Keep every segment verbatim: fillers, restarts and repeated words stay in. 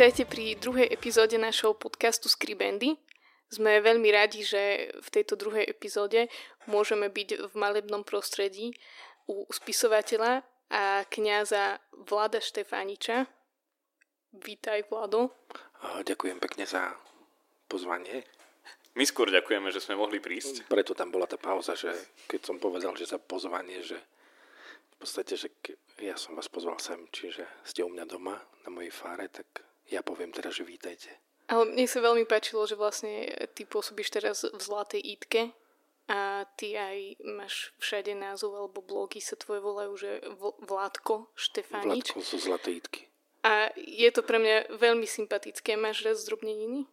Vítajte pri druhej epizóde našho podcastu Skribendi. Sme veľmi radi, že v tejto druhej epizóde môžeme byť v malebnom prostredí u spisovateľa a kňaza Vlada Štefaniča. Vítaj, Vlado. Ďakujem pekne za pozvanie. My skôr ďakujeme, že sme mohli prísť. Preto tam bola tá pauza, že keď som povedal, že za pozvanie, že v podstate, že ja som vás pozval sem, čiže ste u mňa doma na mojej fáre, tak ja poviem teda, že vítajte. Ale mne sa veľmi páčilo, že vlastne ty pôsobíš teraz v Zlatej Itke a ty aj máš všade názov, alebo blogy sa tvoje volajú, že Vládko Štefanič. Vládko z Zlatej Itky. A je to pre mňa veľmi sympatické. Máš rád zdrobneniny?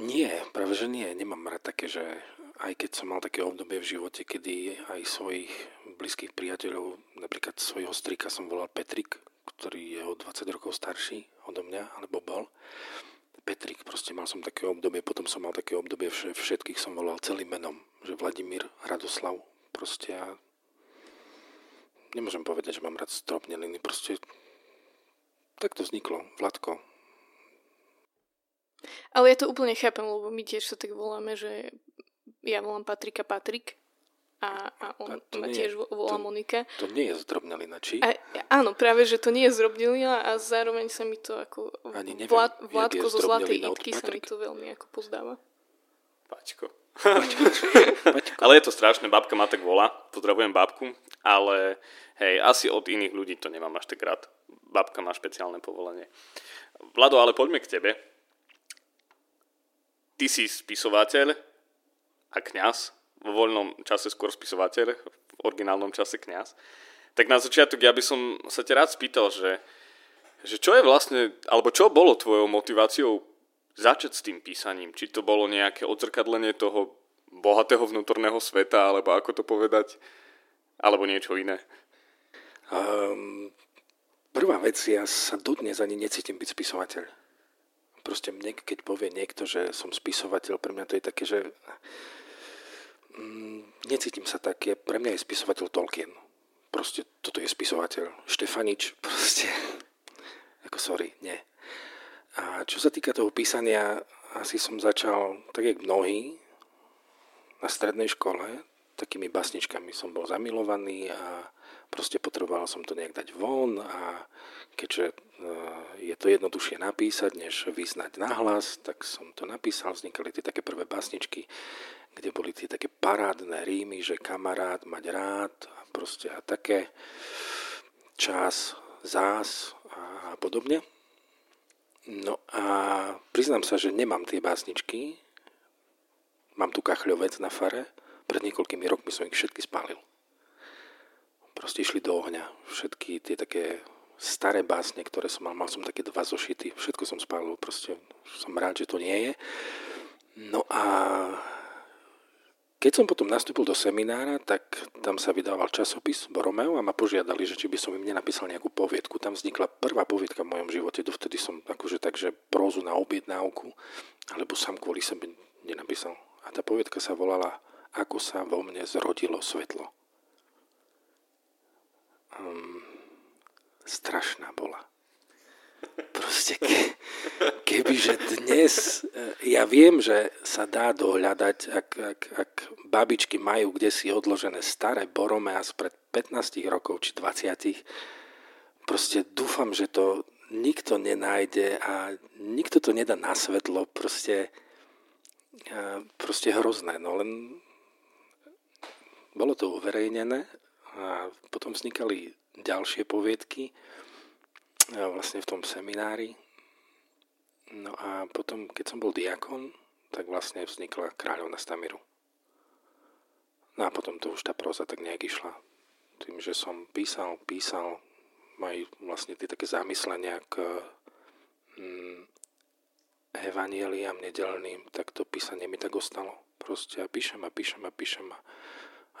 Nie, práve že nie. Nemám rád také, že aj keď som mal také obdobie v živote, kedy aj svojich blízkych priateľov, napríklad svojho strika som volal Petrik, ktorý je o dvadsať rokov starší odo mňa, alebo bol. Petrik, proste mal som také obdobie, potom som mal také obdobie, že všetkých som volal celým menom, že Vladimír, Radoslav, proste ja nemôžem povedať, že mám rád stropneliny, proste tak to vzniklo, Vladko. Ale ja to úplne chápem, lebo my tiež sa tak voláme, že ja volám Patrika Patrik, A, a on a ma nie, tiež volá Monika. To nie je zdrobnelina, či? A, áno, práve, že to nie je zdrobnelina a zároveň sa mi to ako Ani neviem, Vlad, Vládko zo Zlatej Itky sa mi to veľmi ako pozdáva. Paťko. Paťko. Paťko. Ale je to strašné, babka ma tak volá, pozdravujem babku, ale hej, asi od iných ľudí to nemám až tak rád. Babka má špeciálne povolenie. Vlado, ale poďme k tebe. Ty si spisovateľ a kňaz. Vo voľnom čase skôr spisovateľ, v originálnom čase kňaz. Tak na začiatok ja by som sa te rád spýtal, že, že čo je vlastne, alebo čo bolo tvojou motiváciou začať s tým písaním? Či to bolo nejaké odzrkadlenie toho bohatého vnútorného sveta, alebo ako to povedať, alebo niečo iné? Um, prvá vec, ja sa dodnes ani necítim byť spisovateľ. Proste mne, keď povie niekto, že som spisovateľ, pre mňa to je také, že necítim sa tak, je, pre mňa je spisovateľ Tolkien. Proste toto je spisovateľ. Štefanič, proste. Ako sorry, nie. A čo sa týka toho písania, asi som začal, tak jak mnohí, na strednej škole, takými basničkami som bol zamilovaný a proste potreboval som to nejak dať von a keďže je to jednoduchšie napísať, než vyznať nahlas, tak som to napísal, vznikali tie také prvé basničky, kde boli tie také parádne rímy, že kamarát, mať rád a proste a také čas, zás a podobne. No a priznám sa, že nemám tie básničky. Mám tu kachľovec na fare. Pred niekoľkými rokmi som ich všetky spálil. Proste išli do ohňa. Všetky tie také staré básne, ktoré som mal, mal som také dva zošity. Všetko som spálil. Proste som rád, že to nie je. No a keď som potom nastúpil do seminára, tak tam sa vydával časopis Borromeo a ma požiadali, že či by som im nenapísal nejakú poviedku. Tam vznikla prvá poviedka v mojom živote. Dovtedy som akože takže prózu na objednávku, alebo sám kvôli sebe nenapísal. A tá poviedka sa volala Ako sa vo mne zrodilo svetlo. Um, strašná bola. Proste ke, kebyže dnes ja viem, že sa dá dohľadať, ak, ak, ak babičky majú kdesi odložené staré Borromea spred pätnásť rokov či dvadsať, proste dúfam, že to nikto nenájde a nikto to nedá na svetlo, proste, proste hrozné, no len bolo to uverejnené a potom vznikali ďalšie poviedky vlastne v tom seminári. No a potom, keď som bol diakon, tak vlastne vznikla Kráľovna Stameru. No a potom to už tá proza tak nejak išla. Tým, že som písal, písal, majú vlastne tie také zamyslenia k mm, evanjeliám nedelným, tak to písanie mi tak ostalo. Proste a píšem a píšem a píšem a,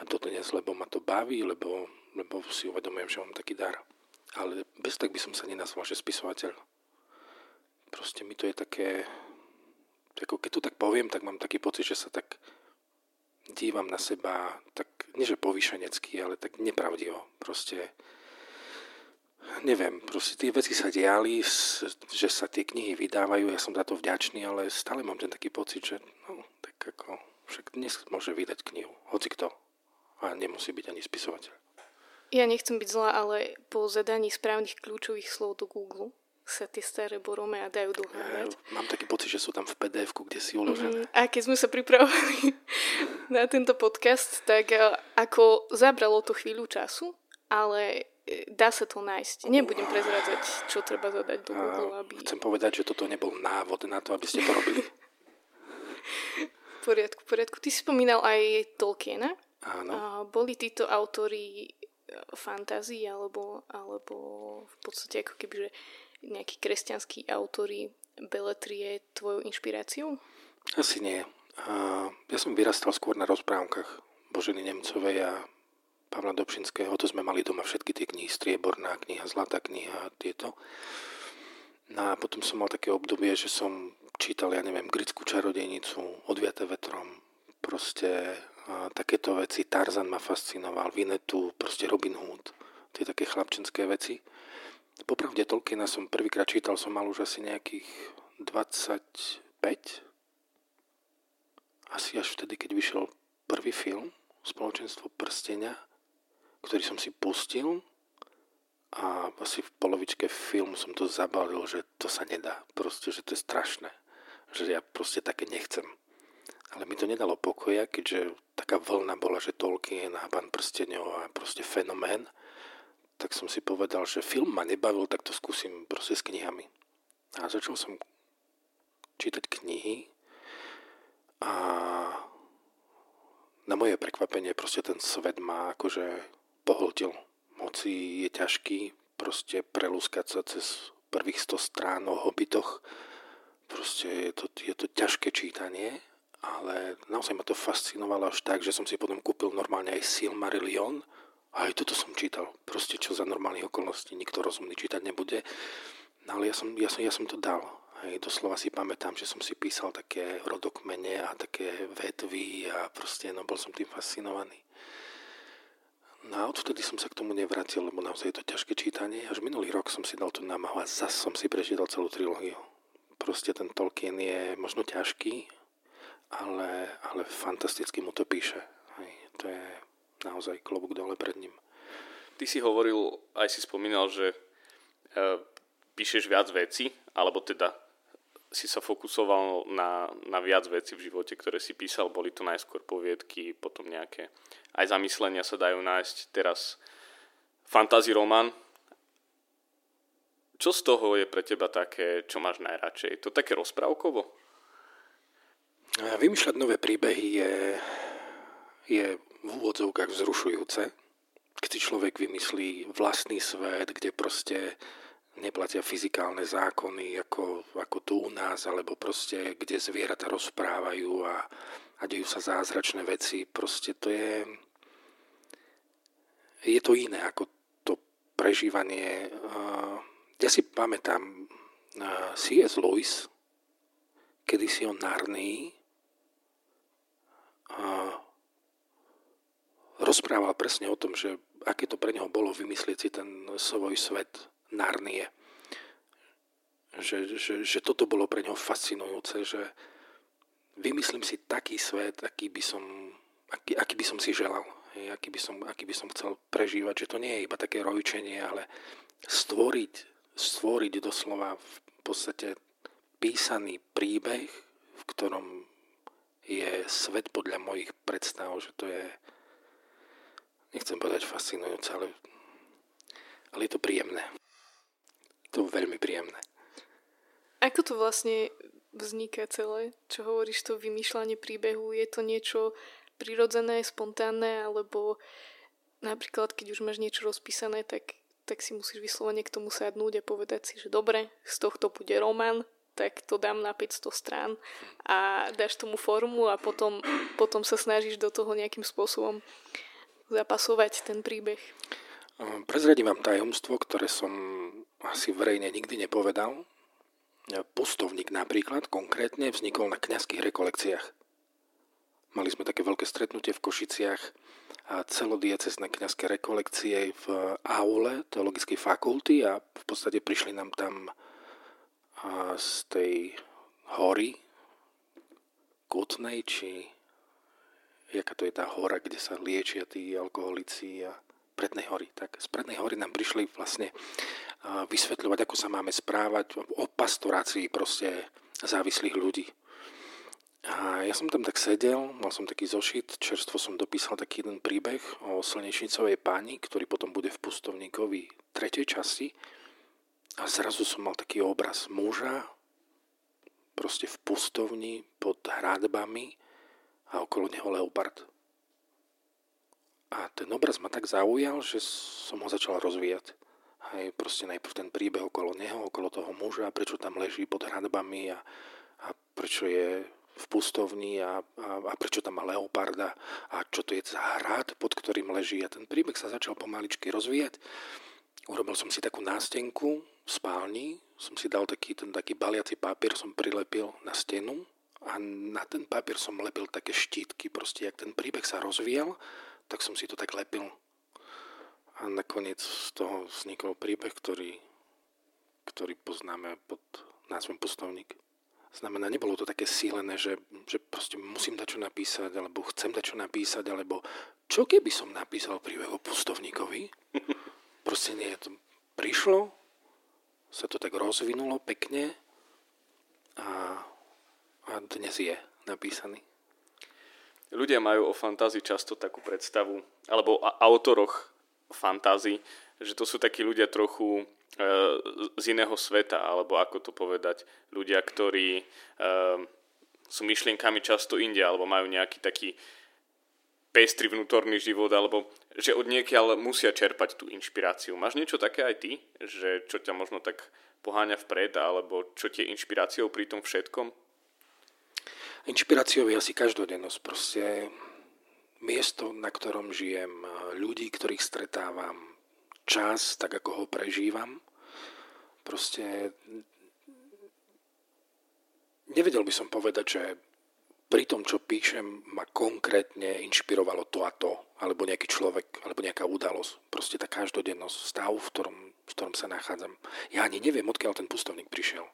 a dodnes, lebo ma to baví, lebo, lebo si uvedomujem, že mám taký dar. Ale bez tak by som sa nenazval, že spisovateľ. Proste mi to je také, ako keď to tak poviem, tak mám taký pocit, že sa tak dívam na seba, tak nie že povýšenecky, ale tak nepravdivo. Proste neviem, proste tie veci sa diali, že sa tie knihy vydávajú, ja som za to vďačný, ale stále mám ten taký pocit, že no, tak ako, však dnes môže vydať knihu, hoci kto, a nemusí byť ani spisovateľ. Ja nechcem byť zlá, ale po zadaní správnych kľúčových slov do Google sa tie staré Borromea dajú dohľadať. E, mám taký pocit, že sú tam v pé dé efku, kde si uložené. A keď sme sa pripravovali na tento podcast, tak ako zabralo to chvíľu času, ale dá sa to nájsť. Nebudem prezradzať, čo treba zadať do Google, aby... Chcem povedať, že toto nebol návod na to, aby ste to robili. V poriadku, v poriadku. Ty si spomínal aj Tolkiena. Áno. A boli títo autori fantázií, alebo, alebo v podstate ako keby, že nejakí kresťanskí autori beletrie tvojou inšpiráciou? Asi nie. Ja som vyrastal skôr na rozprávkach Boženy Nemcovej a Pavla Dobšinského. To sme mali doma všetky tie knihy. Strieborná kniha, Zlatá kniha a tieto. No a potom som mal také obdobie, že som čítal, ja neviem, Grickú čarodienicu, Odviate vetrom, proste takéto veci. Tarzan ma fascinoval, Vinetu, proste Robin Hood, tie také chlapčenské veci. Popravde Tolkiena som prvýkrát čítal, som mal už asi nejakých dvadsaťpäť. Asi až vtedy, keď vyšiel prvý film, Spoločenstvo prstenia, ktorý som si pustil a asi v polovičke filmu som to zabalil, že to sa nedá. Proste, že to je strašné. Že ja proste také nechcem. Ale mi to nedalo pokoja, keďže taká vlna bola, že Tolkien a Pán prstenov a proste fenomén. Tak som si povedal, že film ma nebavil, tak to skúsim proste s knihami. A začal som čítať knihy a na moje prekvapenie proste ten svet ma akože pohltil. Hoci je ťažký proste prelúskať sa cez prvých sto strán o hobitoch. Proste je to, je to ťažké čítanie, ale naozaj ma to fascinovalo až tak, že som si potom kúpil normálne aj Silmarillion. Aj toto som čítal. Proste čo za normálnych okolností nikto rozumný čítať nebude. No ale ja som, ja som, ja som to dal. Aj doslova si pamätám, že som si písal také rodokmene a také vetvy a proste no, bol som tým fascinovaný. No a odvtedy som sa k tomu nevratil, lebo naozaj je to ťažké čítanie. Až minulý rok som si dal tú námahu a zas som si prečítal celú trilógiu. Proste ten Tolkien je možno ťažký, ale, ale fantasticky mu to píše. Aj, to je... naozaj klobúk dole pred ním. Ty si hovoril, aj si spomínal, že e, píšeš viac vecí, alebo teda si sa fokusoval na, na viac vecí v živote, ktoré si písal. Boli to najskôr poviedky, potom nejaké aj zamyslenia sa dajú nájsť. Teraz fantasy román. Čo z toho je pre teba také, čo máš najradšej? Je to také rozprávkovo? Vymýšľať nové príbehy je... je v úvodzovkách vzrušujúce, keď si človek vymyslí vlastný svet, kde proste neplatia fyzikálne zákony ako, ako tu u nás, alebo proste kde zvieratá rozprávajú a, a dejú sa zázračné veci. Proste to je je to iné ako to prežívanie. Ja si pamätám C S Lewis, kedysi o Narnii a rozprával presne o tom, že aké to pre neho bolo vymyslieť si ten svoj svet Narnie. Že, že, že toto bolo pre neho fascinujúce, že vymyslím si taký svet, aký by som, aký, aký by som si želal, aký by som, aký by som chcel prežívať, že to nie je iba také rojčenie, ale stvoriť, stvoriť doslova v podstate písaný príbeh, v ktorom je svet podľa mojich predstav, že to je nechcem povedať fascinujúce, ale, ale je to príjemné. To je veľmi príjemné. Ako to vlastne vzniká celé? Čo hovoríš, to vymýšľanie príbehu? Je to niečo prirodzené, spontánne, alebo napríklad, keď už máš niečo rozpísané, tak tak si musíš vyslovene k tomu sadnúť a povedať si, že dobre, z tohto bude román, tak to dám na päťsto strán a dáš tomu formu a potom, potom sa snažíš do toho nejakým spôsobom zapasovať ten príbeh. Prezradím vám tajomstvo, ktoré som asi verejne nikdy nepovedal. Pustovník napríklad konkrétne vznikol na kňazských rekolekciách. Mali sme také veľké stretnutie v Košiciach a celodiecezné kňazské rekolekcie v aule Teologickej fakulty a v podstate prišli nám tam z tej hory Kotnej, či jaká to je tá hora, kde sa liečia tí alkoholici a Prednej hory. Tak z Prednej hory nám prišli vlastne vysvetľovať, ako sa máme správať o pastorácii proste závislých ľudí. A ja som tam tak sedel, mal som taký zošit, čerstvo som dopísal taký jeden príbeh o slnečnicovej pani, ktorý potom bude v Pustovníkovi tretej časti. A zrazu som mal taký obraz muža, proste v pustovni, pod hradbami a okolo neho leopard. A ten obraz ma tak zaujal, že som ho začal rozvíjať. Hej, proste najprv ten príbeh okolo neho, okolo toho muža, prečo tam leží pod hradbami a, a prečo je v pustovni a, a, a prečo tam má leoparda a čo to je za hrad, pod ktorým leží. A ten príbeh sa začal pomaličky rozvíjať. Urobil som si takú nástenku v spálni, som si dal taký, ten taký baliaci papier, som prilepil na stenu a na ten papier som lepil také štítky. Proste, jak ten príbeh sa rozvíjal, tak som si to tak lepil. A nakoniec z toho vznikol príbeh, ktorý, ktorý poznáme pod názvom Pustovník. Znamená, nebolo to také sílené, že, že proste musím dať čo napísať, alebo chcem dať čo napísať, alebo čo keby som napísal príbeh o pustovníkovi? Proste nie, to prišlo, sa to tak rozvinulo pekne a, a dnes je napísaný. Ľudia majú o fantázii často takú predstavu, alebo o autoroch fantázii, že to sú takí ľudia trochu z iného sveta, alebo ako to povedať, ľudia, ktorí e, sú myšlienkami často inde, alebo majú nejaký taký pestrý vnútorný život, alebo že od niekiaľ musia čerpať tú inšpiráciu. Máš niečo také aj ty, že čo ťa možno tak poháňa vpred, alebo čo tie inšpiráciou pri tom všetkom? Inšpiráciou je asi každodennosť, proste miesto, na ktorom žijem, ľudí, ktorých stretávam, čas, tak ako ho prežívam. Proste nevedel by som povedať, že pri tom, čo píšem, ma konkrétne inšpirovalo to a to, alebo nejaký človek, alebo nejaká udalosť. Proste tá každodennosť, stav, v ktorom, v ktorom sa nachádzam. Ja ani neviem, odkiaľ ten pustovník prišiel.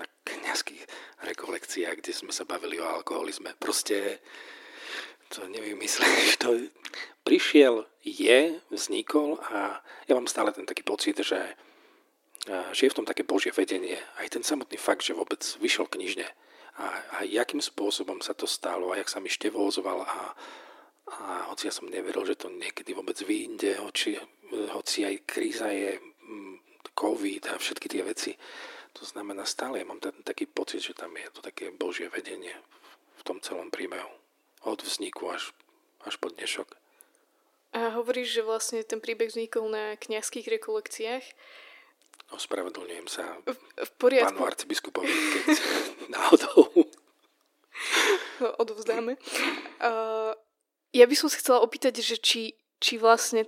Na kňazských rekolekciách, kde sme sa bavili o alkoholizme. Proste to nevymyslíš, to prišiel, je, vznikol a ja mám stále ten taký pocit, že, že je v tom také božie vedenie. Aj ten samotný fakt, že vôbec vyšiel knižne a, a jakým spôsobom sa to stalo a jak sa mi Števo ozval a, a hoci ja som neveril, že to niekedy vôbec vyjde, hoci, hoci aj kríza je COVID a všetky tie veci. To znamená stále, ja mám ten taký pocit, že tam je to také božie vedenie v tom celom príbehu. Od vzniku až, až po dnešok. A hovoríš, že vlastne ten príbeh vznikol na kňazských rekolekciách? Ospravedlňujem sa v, v poriadku. Pánu arcibiskupovi, keď náhodou odovzdáme. Uh, ja by som si chcela opýtať, že či, či vlastne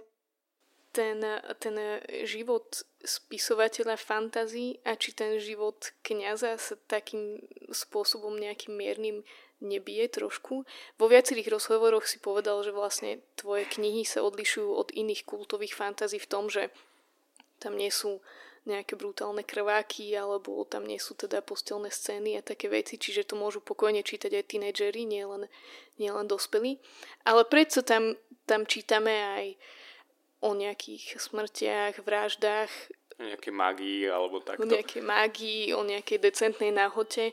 ten, ten život spisovateľa fantázií a či ten život kňaza sa takým spôsobom nejakým miernym nebije trošku. Vo viacerých rozhovoroch si povedal, že vlastne tvoje knihy sa odlišujú od iných kultových fantázií v tom, že tam nie sú nejaké brutálne krváky alebo tam nie sú teda postelné scény a také veci, čiže to môžu pokojne čítať aj tínedžeri, nielen nie len dospelí. Ale predsa tam, tam čítame aj o nejakých smrtiach, vraždách, o nejakej mágii alebo takto. O nejakej mágii, o nejakej decentnej náhote.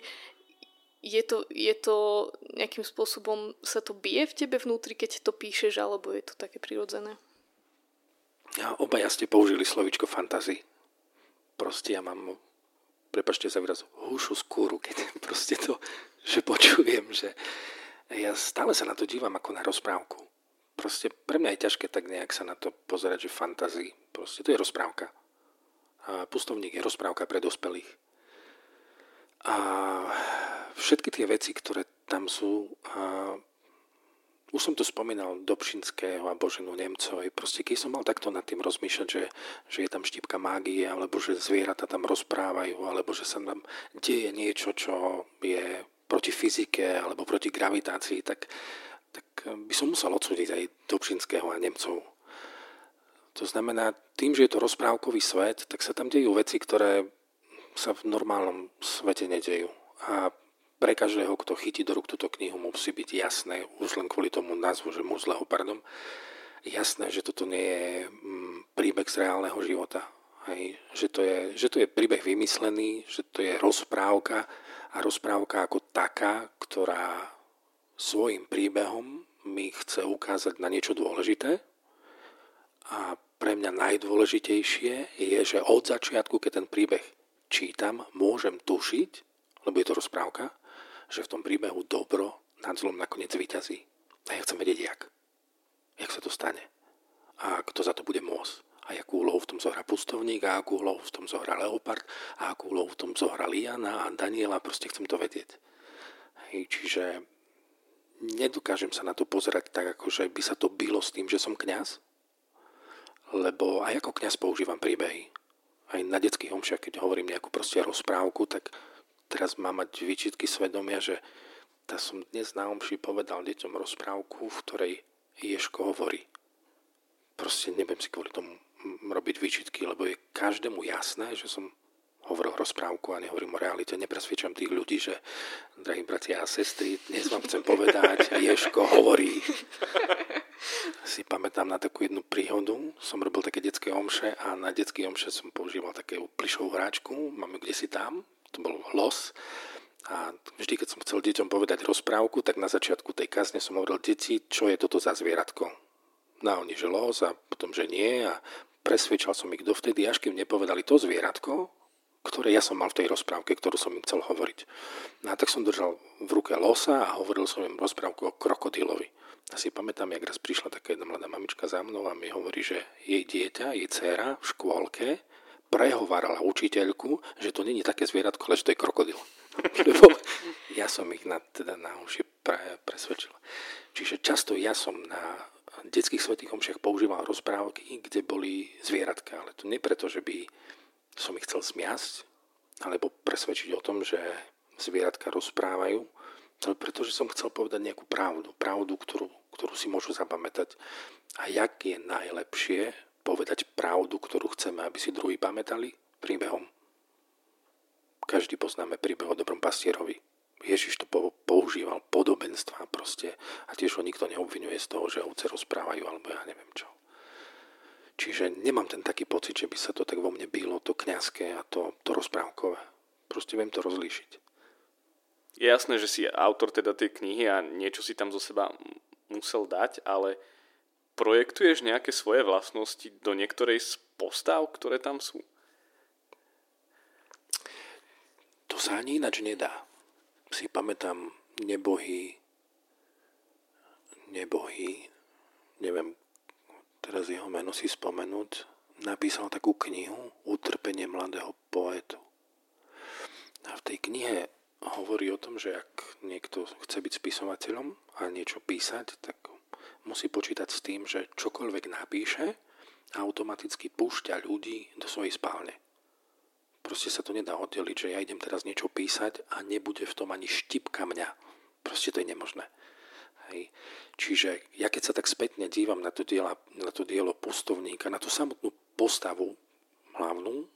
Je to, je to nejakým spôsobom sa to bije v tebe vnútri, keď to píšeš, alebo je to také prirodzené? Ja, obaja ste použili slovíčko fantasy. Proste ja mám, prepáčte za výraz, húšu skúru, keď proste to, že počujem, že ja stále sa na to dívam ako na rozprávku. proste pre mňa je ťažké tak nejak sa na to pozerať, že fantazii. Proste to je rozprávka. A Pustovník je rozprávka pre dospelých. A všetky tie veci, ktoré tam sú, a už som tu spomínal Dobšinského a Boženu Nemcovej. Proste keď som mal takto nad tým rozmýšľať, že, že je tam štipka mágie, alebo že zvieratá tam rozprávajú, alebo že sa tam deje niečo, čo je proti fyzike alebo proti gravitácii, tak, tak by som musel odsúdiť aj Dobšinského a Nemcov. To znamená, tým, že je to rozprávkový svet, tak sa tam dejú veci, ktoré sa v normálnom svete nedejú. A pre každého, kto chytí do rúk túto knihu, musí byť jasné, už len kvôli tomu názvu, že muž s leopardom, jasné, že toto nie je príbeh z reálneho života. Hej. Že, to je, že to je príbeh vymyslený, že to je rozprávka a rozprávka ako taká, ktorá svojim príbehom mi chce ukázať na niečo dôležité. A pre mňa najdôležitejšie je, že od začiatku, keď ten príbeh čítam, môžem tušiť, lebo je to rozprávka, že v tom príbehu dobro nad zlom nakoniec víťazí. A ja chcem vedieť, jak. Jak sa to stane. A kto za to bude môcť. A akú úlohu v tom zohrá Pustovník, a akú úlohu v tom zohrá Leopard, a akú úlohu v tom zohrá Liana a Daniela. Proste chcem to vedieť. Hej, čiže nedokážem sa na to pozerať tak, ako že by sa to bylo s tým, že som kňaz. Lebo aj ako kňaz používam príbehy. Aj na detských homšiach, keď hovorím nejakú proste rozprávku, tak teraz mám mať výčitky svedomia, že tá som dnes na omši povedal deťom rozprávku, v ktorej Ježko hovorí. Proste neviem si kvôli tomu robiť výčitky, lebo je každému jasné, že som hovoril rozprávku a nehovorím o realite. Nepresvedčam tých ľudí, že drahí bratia a sestry, dnes vám chcem povedať, Ježko hovorí. Si pamätám na takú jednu príhodu. Som robil také detské omše a na detské omše som používal takú plišovú hráčku. Mám ju kdesi tam. To bol los. A vždy, keď som chcel deťom povedať rozprávku, tak na začiatku tej kázne som hovoril deti, čo je toto za zvieratko. No a oni, že los, a potom, že nie. A presvedčal som ich dovtedy, až kým nepovedali to zvieratko, ktoré ja som mal v tej rozprávke, ktorú som im chcel hovoriť. No a tak som držal v ruke losa a hovoril som im rozprávku o krokodílovi. A si pamätám, jak raz prišla taká jedna mladá mamička za mnou a mi hovorí, že jej dieťa, jej dcéra v škôlke prehovárala učiteľku, že to nie je také zvieratko, ale že to je krokodil. Lebo ja som ich na, teda na uši pre, presvedčil. Čiže často ja som na detských svätých omšiach používal rozprávky, kde boli zvieratka, ale to nie preto, že by som ich chcel zmiasť, alebo presvedčiť o tom, že zvieratka rozprávajú, ale preto, že som chcel povedať nejakú pravdu, pravdu, ktorú, ktorú si môžu zapamätať. A jak je najlepšie povedať pravdu, ktorú chceme, aby si druhí pamätali, príbehom. Každý poznáme príbeh o dobrom pastierovi. Ježiš to používal, podobenstva proste, a tiež ho nikto neobvinuje z toho, že ovce rozprávajú, alebo ja neviem čo. Čiže nemám ten taký pocit, že by sa to tak vo mne bylo, to kňazské a to, to rozprávkové. Proste viem to rozlíšiť. Je jasné, že si autor teda tej knihy a niečo si tam zo seba musel dať, ale projektuješ nejaké svoje vlastnosti do niektorej z postav, ktoré tam sú? To sa ani ináč nedá. Si pamätám nebohy, nebohy, neviem, teraz jeho meno si spomenúť, napísal takú knihu Utrpenie mladého poetu. A v tej knihe hovorí o tom, že ak niekto chce byť spisovateľom a niečo písať, tak musí počítať s tým, že čokoľvek napíše, automaticky púšťa ľudí do svojej spálne. Proste sa to nedá oddeliť, že ja idem teraz niečo písať a nebude v tom ani štipka mňa. Proste to je nemožné. Hej. Čiže ja keď sa tak spätne dívam na to, diela, na to dielo Pustovníka, na tú samotnú postavu hlavnú,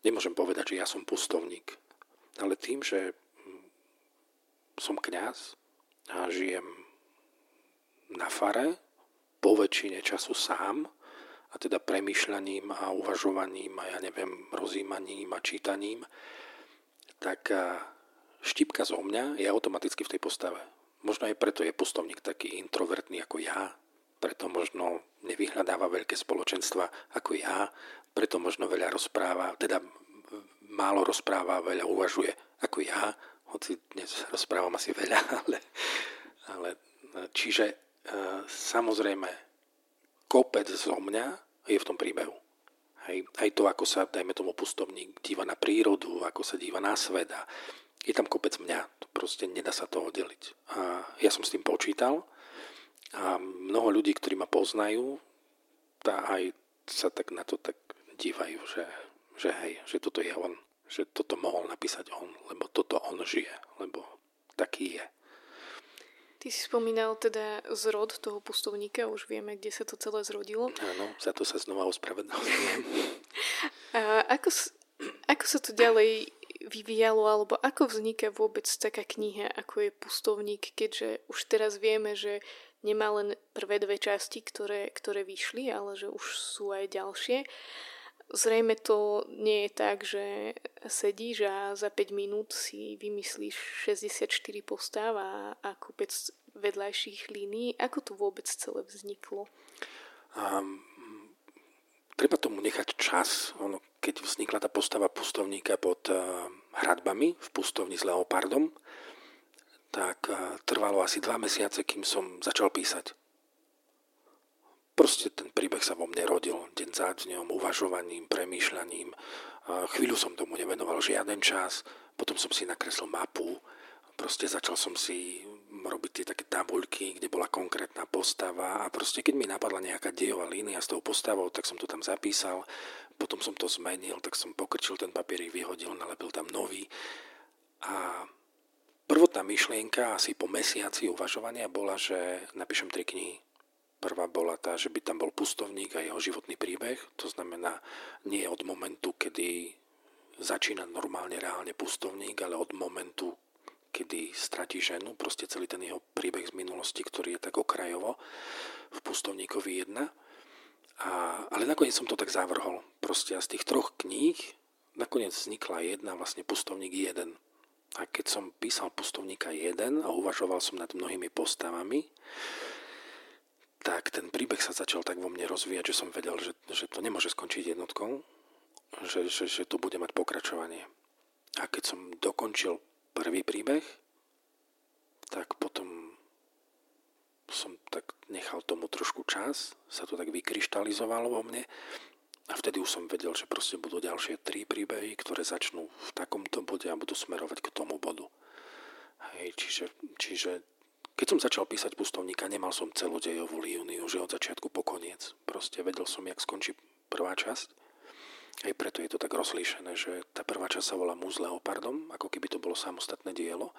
nemôžem povedať, že ja som pustovník. Ale tým, že som kňaz a žijem na fare, po väčšine času sám, a teda premýšľaním a uvažovaním a ja neviem, rozjímaním a čítaním, tak štipka zo mňa je automaticky v tej postave. Možno aj preto je Pustovník taký introvertný ako ja, preto možno nevyhľadáva veľké spoločenstva ako ja, preto možno veľa rozpráva, teda málo rozpráva, veľa uvažuje ako ja, hoci dnes rozprávam asi veľa, ale, ale čiže samozrejme kopec zo mňa je v tom príbehu. Hej. Aj to, ako sa, dajme tomu, pustovník díva na prírodu, ako sa díva na svet. A je tam kopec mňa. To proste nedá sa to oddeliť. A ja som s tým počítal a mnoho ľudí, ktorí ma poznajú, tá aj sa tak na to tak dívajú, že, že hej, že toto je on, že toto mohol napísať on, lebo toto on žije, lebo taký je. Ty si spomínal teda zrod toho pustovníka, už vieme, kde sa to celé zrodilo. Áno, za to sa znova ospravedlňujem. ako, ako sa to ďalej vyvíjalo, alebo ako vzniká vôbec taká kniha, ako je Pustovník, keďže už teraz vieme, že nemá len prvé dve časti, ktoré, ktoré vyšli, ale že už sú aj ďalšie. Zrejme to nie je tak, že sedíš a za päť minút si vymyslíš šesťdesiatštyri postáv a, a kopec vedľajších línií. Ako to vôbec celé vzniklo? Um, treba tomu nechať čas. Ono, keď vznikla tá postava pustovníka pod uh, hradbami v pustovni s leopardom, tak trvalo asi dva mesiace, kým som začal písať. Proste ten príbeh sa vo mne rodil deň za dňom, uvažovaním, premýšľaním. Chvíľu som tomu nevenoval žiaden čas, potom som si nakreslil mapu, proste začal som si robiť tie také tabuľky, kde bola konkrétna postava a proste keď mi napadla nejaká dejová línia s tou postavou, tak som to tam zapísal, potom som to zmenil, tak som pokrčil ten papierik, vyhodil, nalepil tam nový a prvotná myšlienka asi po mesiaci uvažovania bola, že napíšem tri knihy. Prvá bola tá, že by tam bol pustovník a jeho životný príbeh, to znamená nie od momentu, kedy začína normálne reálne pustovník, ale od momentu, kedy stratí ženu, proste celý ten jeho príbeh z minulosti, ktorý je tak okrajovo v Pustovníkovi jedna. A, ale nakoniec som to tak zavrhol. Proste z tých troch kníh nakoniec vznikla jedna, vlastne Pustovník jeden. A keď som písal Pustovníka jeden a uvažoval som nad mnohými postavami, tak ten príbeh sa začal tak vo mne rozvíjať, že som vedel, že, že to nemôže skončiť jednotkou, že, že, že to bude mať pokračovanie. A keď som dokončil prvý príbeh, tak potom som tak nechal tomu trošku čas, sa to tak vykryštalizovalo vo mne. A vtedy už som vedel, že proste budú ďalšie tri príbehy, ktoré začnú v takomto bode a budú smerovať k tomu bodu. Hej, čiže, čiže keď som začal písať Pustovníka, nemal som celú dejovú líniu, že od začiatku po koniec. Proste vedel som, jak skončí prvá časť. Aj preto je to tak rozlíšené, že tá prvá časť sa volá Muž s leopardom, ako keby to bolo samostatné dielo.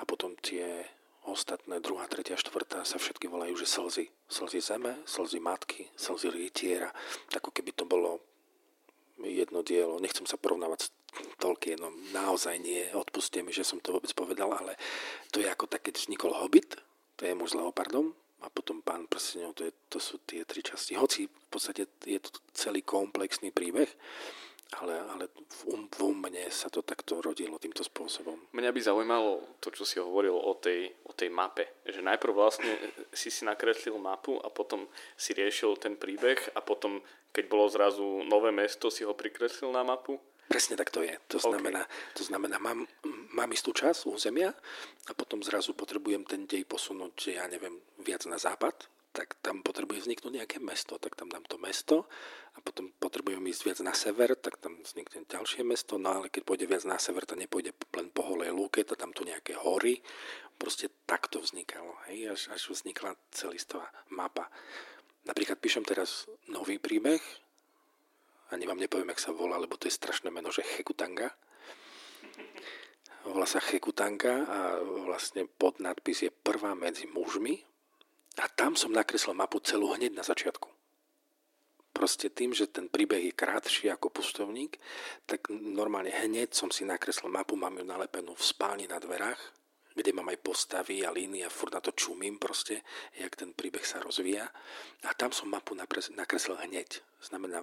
A potom tie ostatné, druhá, tretia, štvrtá, sa všetky volajú, že slzy. Slzy zeme, slzy matky, slzy rytiera. Ako keby to bolo jedno dielo. Nechcem sa porovnávať s Tolkienom. Naozaj nie. Odpustie mi, že som to vôbec povedal, ale to je ako tak, keď vznikol Hobbit, to je Muž s leopardom, a potom Pán prstenov, to, to sú tie tri časti. Hoci v podstate je to celý komplexný príbeh, ale, ale vo mne sa to takto rodilo týmto spôsobom. Mňa by zaujímalo to, čo si hovoril o tej, o tej mape. Že najprv vlastne si si nakreslil mapu a potom si riešil ten príbeh a potom, keď bolo zrazu nové mesto, si ho prikreslil na mapu? Presne tak to je. To znamená, okay. to znamená mám, mám istú čas územia a potom zrazu potrebujem ten dej posunúť, ja neviem, viac na západ, tak tam potrebuje vzniknúť nejaké mesto, tak tam dám to mesto a potom potrebujem ísť viac na sever, tak tam vznikne ďalšie mesto, no ale keď pôjde viac na sever, tak nepôjde len po holej lúke, tak tam tu nejaké hory, proste takto vznikalo, hej, až, až vznikla celistvá mapa. Napríklad píšem teraz nový príbeh, ani vám nepoviem, jak sa volá, lebo to je strašné meno, že Chekutanga. Volá sa Chekutanga a vlastne podnadpis je Prvá medzi mužmi. A tam som nakreslil mapu celú hneď na začiatku. Proste tým, že ten príbeh je krátší ako Pustovník, tak normálne hneď som si nakreslil mapu, mám ju nalepenú v spálni na dverách, kde mám aj postavy a líny a furt na to čumím proste, jak ten príbeh sa rozvíja. A tam som mapu nakreslil hneď. Znamená,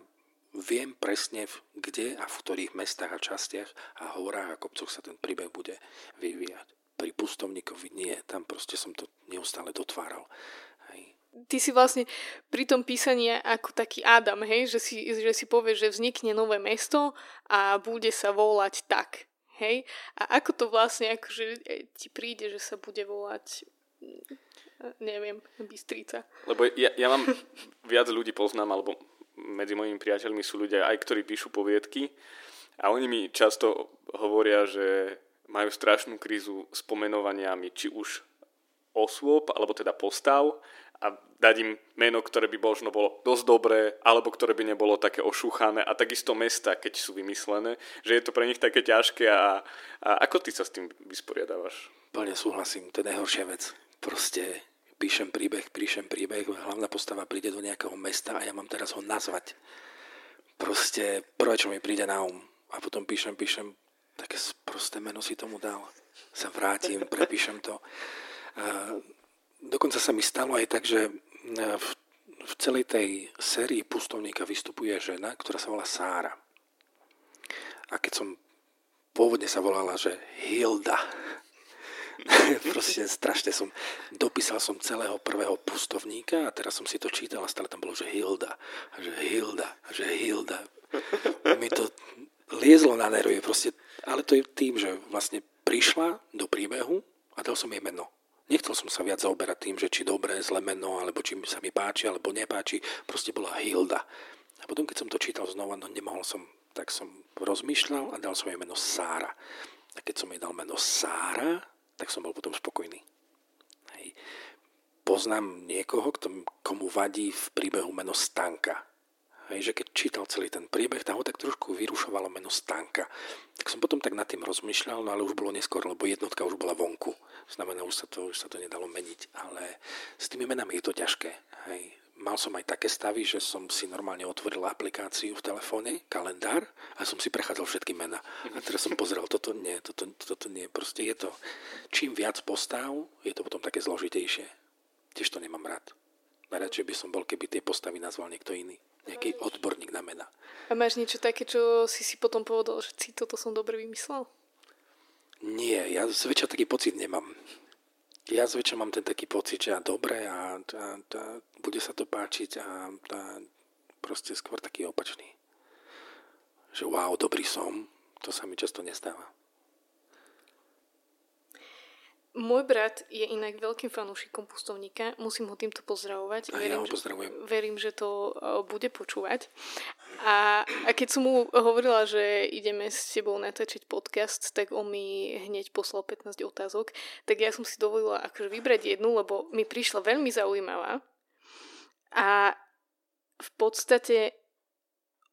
viem presne, kde a v ktorých mestách a častiach a horách a kopcoch sa ten príbeh bude vyvíjať. Pri Pustovníkovi nie, tam proste som to neustále dotváral. Hej. Ty si vlastne pri tom písaní ako taký Adam, hej? Že si, že si povieš, že vznikne nové mesto a bude sa volať tak. Hej? A ako to vlastne akože ti príde, že sa bude volať neviem, Bystrica. Lebo ja, ja mám viac ľudí poznám, alebo medzi mojimi priateľmi sú ľudia aj, ktorí píšu poviedky a oni mi často hovoria, že majú strašnú krízu s pomenovaniami či už osôb, alebo teda postav a dať im meno, ktoré by možno bolo dosť dobré, alebo ktoré by nebolo také ošúchané a takisto mesta, keď sú vymyslené, že je to pre nich také ťažké a, a ako ty sa s tým vysporiadávaš? Plne súhlasím, to je najhoršia vec. Proste píšem príbeh, píšem príbeh, hlavná postava príde do nejakého mesta a ja mám teraz ho nazvať. Proste prvé, čo mi príde na um a potom píšem, píšem, také prosté meno si tomu dal, sa vrátim, prepíšem to. A dokonca sa mi stalo aj tak, že v, v celej tej sérii Pustovníka vystupuje žena, ktorá sa volá Sára. A keď som pôvodne sa volala, že Hilda, proste strašne som, dopísal som celého prvého Pustovníka a teraz som si to čítal a stále tam bolo, že Hilda, že Hilda, že Hilda. Mi to liezlo na nervy, proste, ale to je tým, že vlastne prišla do príbehu a dal som jej meno. Nechcel som sa viac zaoberať tým, že či dobré, zlé meno, alebo či sa mi páči, alebo nepáči. Proste bola Hilda. A potom, keď som to čítal znova, no nemohol som, tak som rozmýšľal a dal som jej meno Sára. A keď som jej dal meno Sára, tak som bol potom spokojný. Hej. Poznám niekoho, komu vadí v príbehu meno Stanka. Hej, že keď čítal celý ten príbeh, tam ho tak trošku vyrušovalo meno Stanka. Tak som potom tak nad tým rozmýšľal, no ale už bolo neskôr, lebo jednotka už bola vonku. Znamená, už sa to, už sa to nedalo meniť, ale s tými menami je to ťažké. Hej. Mal som aj také stavy, že som si normálne otvoril aplikáciu v telefóne, kalendár, a som si prechádzal všetky mená. A teraz som pozrel, toto nie, toto, toto nie, proste je to. Čím viac postav, je to potom také zložitejšie. Tiež to nemám rád. Najradšej by som bol, keby tie postavy nazval niekto iný. Nejaký odborník na mená. A máš niečo také, čo si si potom povedal, že si toto som dobre vymyslel? Nie, ja zväčša taký pocit nemám. Ja zväčša mám ten taký pocit, že a dobre a, a, a bude sa to páčiť a, a proste skôr taký opačný. Že wow, dobrý som, to sa mi často nestáva. Môj brat je inak veľkým fanúšikom Pustovníka. Musím ho týmto pozdravovať. A verím, ja ho pozdravujem. Že, verím, že to bude počúvať. A, a keď som mu hovorila, že ideme s tebou natáčať podcast, tak on mi hneď poslal pätnásť otázok. Tak ja som si dovolila akože vybrať jednu, lebo mi prišla veľmi zaujímavá. A v podstate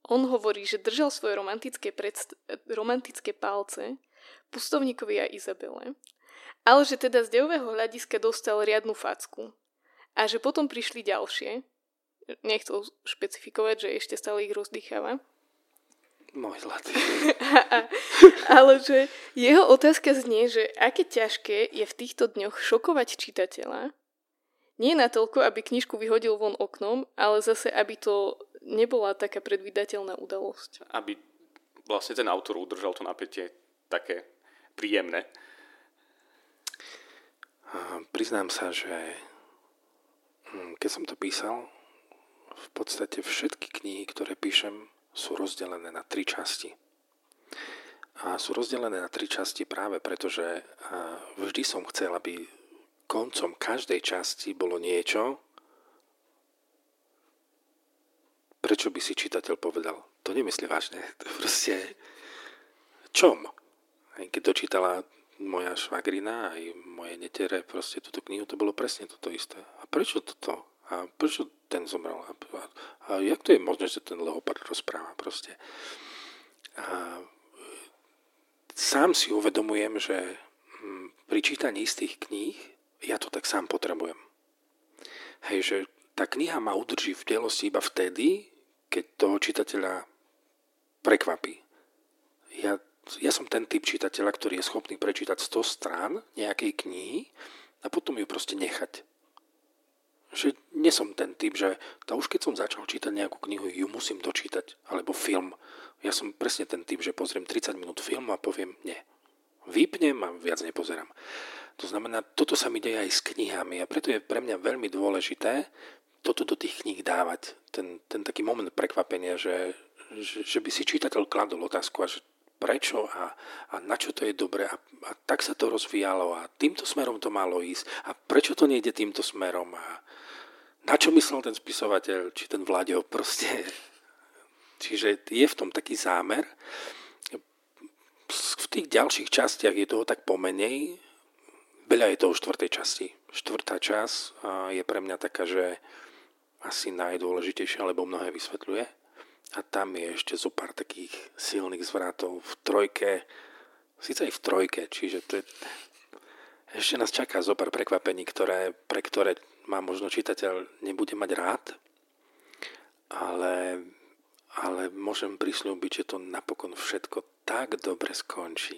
on hovorí, že držal svoje romantické, predst- romantické palce Pustovníkovi a Izabele. Ale že teda z dejového hľadiska dostal riadnu facku. A že potom prišli ďalšie. Nechcel špecifikovať, že ešte stále ich rozdýcháva. Môj zlatý. Ale že jeho otázka znie, že aké ťažké je v týchto dňoch šokovať čitateľa. Nie natoľko, aby knižku vyhodil von oknom, ale zase, aby to nebola taká predvídateľná udalosť. Aby vlastne ten autor udržal to napätie také príjemné. Priznám sa, že keď som to písal, v podstate všetky knihy, ktoré píšem, sú rozdelené na tri časti. A sú rozdelené na tri časti práve preto, že vždy som chcel, aby koncom každej časti bolo niečo, prečo by si čitateľ povedal, to nemyslí vážne, to proste čom? Keď dočítala moja švagrina aj moje netere proste túto knihu, to bolo presne toto isté. A prečo toto? A prečo ten zomrel? A, a, a jak to je možné, že ten leopard rozpráva proste? A sám si uvedomujem, že pri čítaní istých kníh ja to tak sám potrebujem. Hej, že tá kniha ma udrží v bdelosti iba vtedy, keď toho čitateľa prekvapí. Ja Ja som ten typ čitateľa, ktorý je schopný prečítať sto strán nejakej knihy a potom ju proste nechať. Že nie som ten typ, že tá už keď som začal čítať nejakú knihu, ju musím dočítať, alebo film. Ja som presne ten typ, že pozriem tridsať minút film a poviem nie. Vypnem a viac nepozerám. To znamená, toto sa mi deje aj s knihami a preto je pre mňa veľmi dôležité toto do tých kníh dávať. Ten, ten taký moment prekvapenia, že, že, že by si čítateľ kladol otázku a že prečo a, a na čo to je dobre a, a tak sa to rozvíjalo a týmto smerom to malo ísť a prečo to nejde týmto smerom a na čo myslel ten spisovateľ, či ten Vlaďo proste. Čiže je v tom taký zámer. V tých ďalších častiach je toho tak pomenej, veľa je toho v štvrtej časti. Štvrtá časť je pre mňa taká, že asi najdôležitejšia, lebo mnohé vysvetľuje. A tam je ešte zo pár takých silných zvratov v trojke, síce aj v trojke, čiže to je, ešte nás čaká zo pár prekvapení, ktoré, pre ktoré má možno čitateľ nebude mať rád, ale, ale môžem prisľúbiť, že to napokon všetko tak dobre skončí.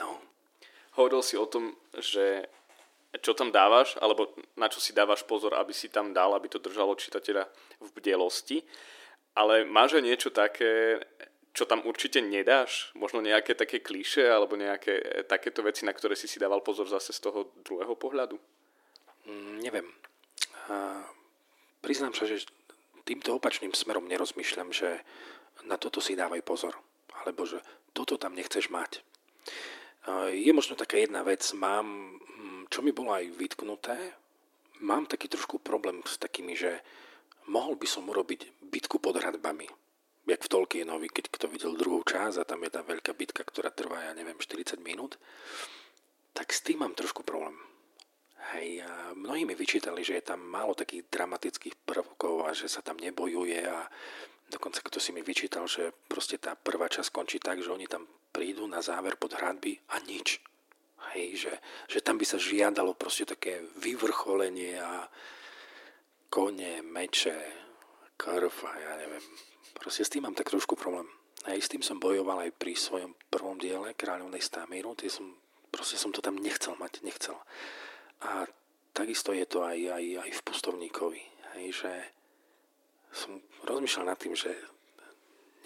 No. Hovoril si o tom, že čo tam dávaš, alebo na čo si dávaš pozor, aby si tam dal, aby to držalo čitateľa v bdelosti. Ale máš aj niečo také, čo tam určite nedáš? Možno nejaké také klišé, alebo nejaké takéto veci, na ktoré si si dával pozor zase z toho druhého pohľadu? Mm, neviem. A priznám sa, že týmto opačným smerom nerozmýšľam, že na toto si dávaj pozor. Alebo že toto tam nechceš mať. A je možno taká jedna vec, mám... čo mi bolo aj vytknuté, mám taký trošku problém s takými, že mohol by som urobiť bitku pod hradbami. Jak v Tolkienovi, keď kto videl druhú časť a tam je tá veľká bitka, ktorá trvá, ja neviem, štyridsať minút, tak s tým mám trošku problém. Hej, a mnohí mi vyčítali, že je tam málo takých dramatických prvkov a že sa tam nebojuje a dokonca kto si mi vyčítal, že proste tá prvá časť končí tak, že oni tam prídu na záver pod hradby a nič. Hej, že, že tam by sa žiadalo proste také vyvrcholenie a kone, meče, krv a ja neviem. Proste s tým mám tak trošku problém. Hej, s tým som bojoval aj pri svojom prvom diele Kráľovnej Stameru. Som, proste som to tam nechcel mať, nechcel. A takisto je to aj, aj, aj v Pustovníkovi. Hej, že som rozmýšľal nad tým, že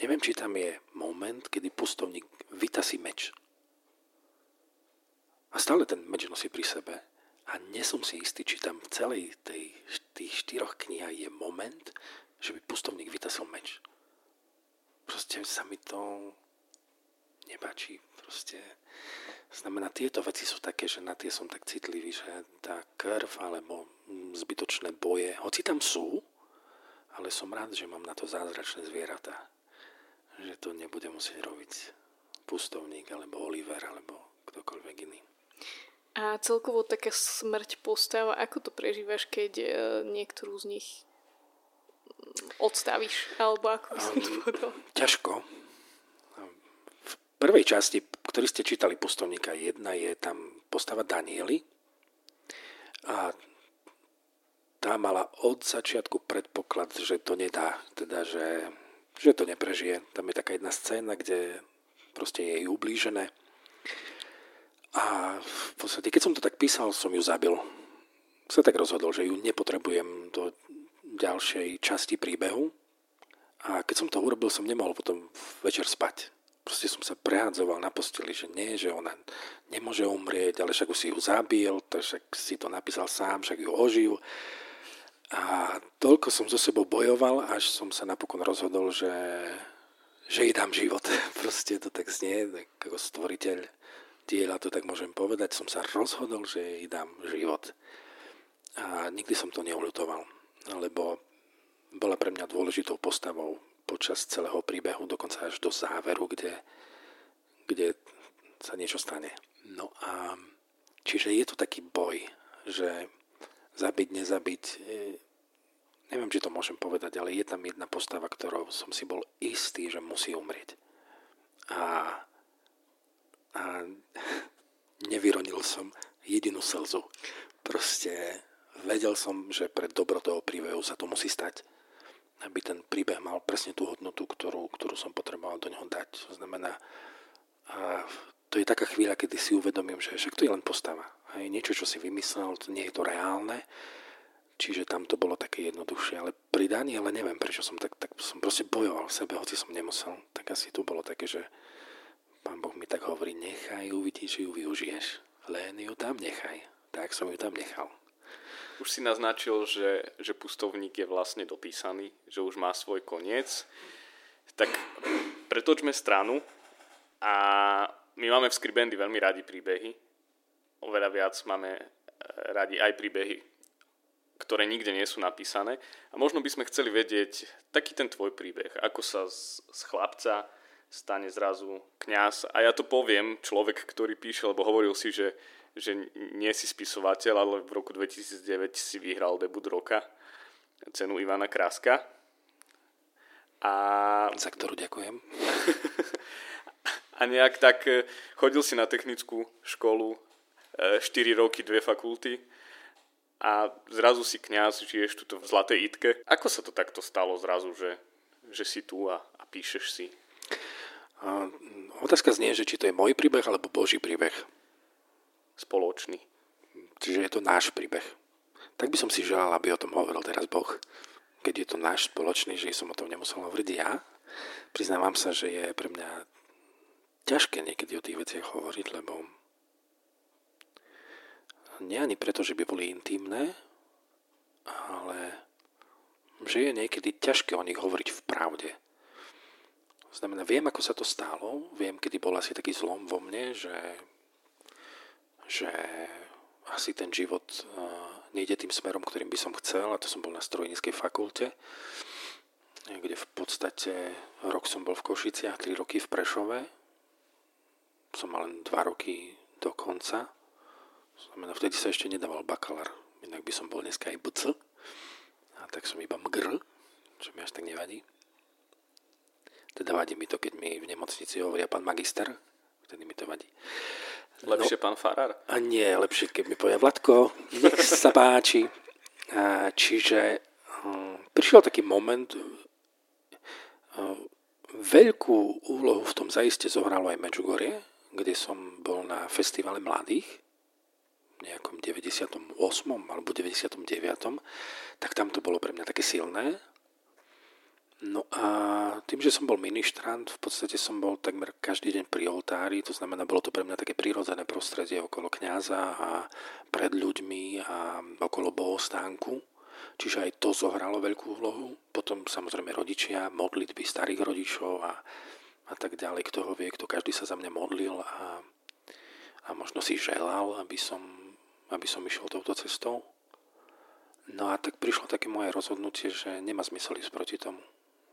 neviem, či tam je moment, kedy pustovník vytasí meč. A stále ten meč nosí pri sebe a nie som si istý, či tam v celej tej, tých štyroch knihách je moment, že by pustovník vytasil meč. Proste sa mi to nepáči. Proste znamená, tieto veci sú také, že na tie som tak citlivý, že tá krv alebo zbytočné boje, hoci tam sú, ale som rád, že mám na to zázračné zvieratá. Že to nebude musieť robiť pustovník alebo Oliver alebo ktokoľvek iný. A celkovo taká smrť postava, ako to prežívaš, keď niektorú z nich odstavíš? Alebo ako som to povedal? Ťažko. V prvej časti, ktorý ste čítali Pustovníka jedna, je tam postava Daniely a tá mala od začiatku predpoklad, že to nedá, teda že, že to neprežije. Tam je taká jedna scéna, kde proste je jej ublížené. A v podstate, keď som to tak písal, som ju zabil. Sa tak rozhodol, že ju nepotrebujem do ďalšej časti príbehu. A keď som to urobil, som nemohol potom večer spať. Proste som sa prehádzoval na posteli, že nie, že ona nemôže umrieť, ale však už si ju zabil, však si to napísal sám, však ju ožil. A toľko som so sebou bojoval, až som sa napokon rozhodol, že, že jej dám život. Proste to tak znie, ako stvoriteľ diela, to tak môžem povedať, som sa rozhodol, že jej dám život. A nikdy som to neoľutoval, lebo bola pre mňa dôležitou postavou počas celého príbehu, dokonca až do záveru, kde, kde sa niečo stane. No a čiže je to taký boj, že zabiť, nezabiť, neviem, či to môžem povedať, ale je tam jedna postava, ktorou som si bol istý, že musí umrieť. A a nevyronil som jedinú slzu. Proste vedel som, že pre dobro toho príbehu sa to musí stať. Aby ten príbeh mal presne tú hodnotu, ktorú, ktorú som potreboval do neho dať. To znamená, a to je taká chvíľa, kedy si uvedomím, že však to je len postava. A je niečo, čo si vymyslel, nie je to reálne. Čiže tam to bolo také jednoduchšie. Ale pri Daniele neviem, prečo som tak, tak som proste bojoval v sebe, hoci som nemusel. Tak asi tu bolo také, že Pán Boh mi tak hovorí, nechaj ju, vidíš, že ju využiješ, len ju tam nechaj. Tak som ju tam nechal. Už si naznačil, že, že pustovník je vlastne dopísaný, že už má svoj koniec. Tak pretočme stranu a my máme v Skribendi veľmi radi príbehy. Oveľa viac máme radi aj príbehy, ktoré nikde nie sú napísané. A možno by sme chceli vedieť taký ten tvoj príbeh, ako sa z, z chlapca stane zrazu kňaz. A ja to poviem, človek, ktorý píše, lebo hovoril si, že, že nie si spisovateľ, ale v roku dvetisícdeväť si vyhral debut roka, cenu Ivana Kráska. A... za ktorú ďakujem. A nejak tak chodil si na technickú školu, štyri roky, dve fakulty a zrazu si kňaz, žiješ tuto v Zlatej Itke. Ako sa to takto stalo zrazu, že, že si tu a, a píšeš si? A, otázka znie, že či to je môj príbeh alebo Boží príbeh. Spoločný. Čiže je to náš príbeh. Tak by som si želal, aby o tom hovoril teraz Boh. Keď je to náš spoločný, že som o tom nemusel hovoriť ja. Priznávam sa, že je pre mňa ťažké niekedy o tých veciach hovoriť, lebo nie ani preto, že by boli intimné, ale že je niekedy ťažké o nich hovoriť v pravde. Znamená, viem, ako sa to stalo, viem, kedy bol asi taký zlom vo mne, že, že asi ten život nejde tým smerom, ktorým by som chcel, a to som bol na Strojníckej fakulte, kde v podstate rok som bol v Košiciach, tri roky v Prešove, som mal len dva roky do konca, znamená, vtedy sa ešte nedával bakalár, inak by som bol dneska aj bc, a tak som iba mgrl, čo mi až tak nevadí. Teda vadí mi to, keď mi v nemocnici hovoria pán magister, vtedy mi to vadí. Lepšie no, pán farár? A nie, lepšie, keď mi povie Vladko, nech sa páči. A čiže hm, prišiel taký moment, hm, veľkú úlohu v tom zaiste zohralo aj Medžugorie, kde som bol na festivale mladých, v nejakom deväťdesiatom ôsmom alebo deväťdesiatom deviatom, tak tam to bolo pre mňa také silné. No a tým, že som bol ministrant, v podstate som bol takmer každý deň pri oltári, to znamená, bolo to pre mňa také prirodzené prostredie okolo kňaza a pred ľuďmi a okolo bohostánku. Čiže aj to zohralo veľkú úlohu. Potom samozrejme rodičia, modlitby starých rodičov a, a tak ďalej, kto ho vie, kto každý sa za mňa modlil a, a možno si želal, aby som, aby som išiel touto cestou. No a tak prišlo také moje rozhodnutie, že nemá zmysel ísť proti tomu.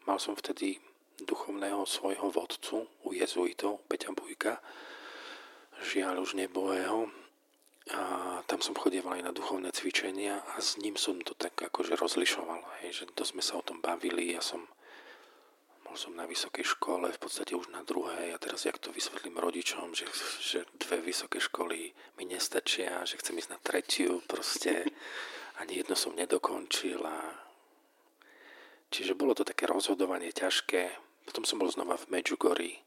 Mal som vtedy duchovného svojho vodcu u jezuitov, Peťa Bujka, žiaľ už nebohého. A tam som chodieval aj na duchovné cvičenia a s ním som to tak akože rozlišoval. Hej, že dosť sme sa o tom bavili, ja som, bol som na vysokej škole, v podstate už na druhej a teraz jak to vysvetlím rodičom, že, že dve vysoké školy mi nestačia, že chcem ísť na tretiu, proste ani jedno som nedokončil a... Čiže bolo to také rozhodovanie ťažké. Potom som bol znova v Medžugorí.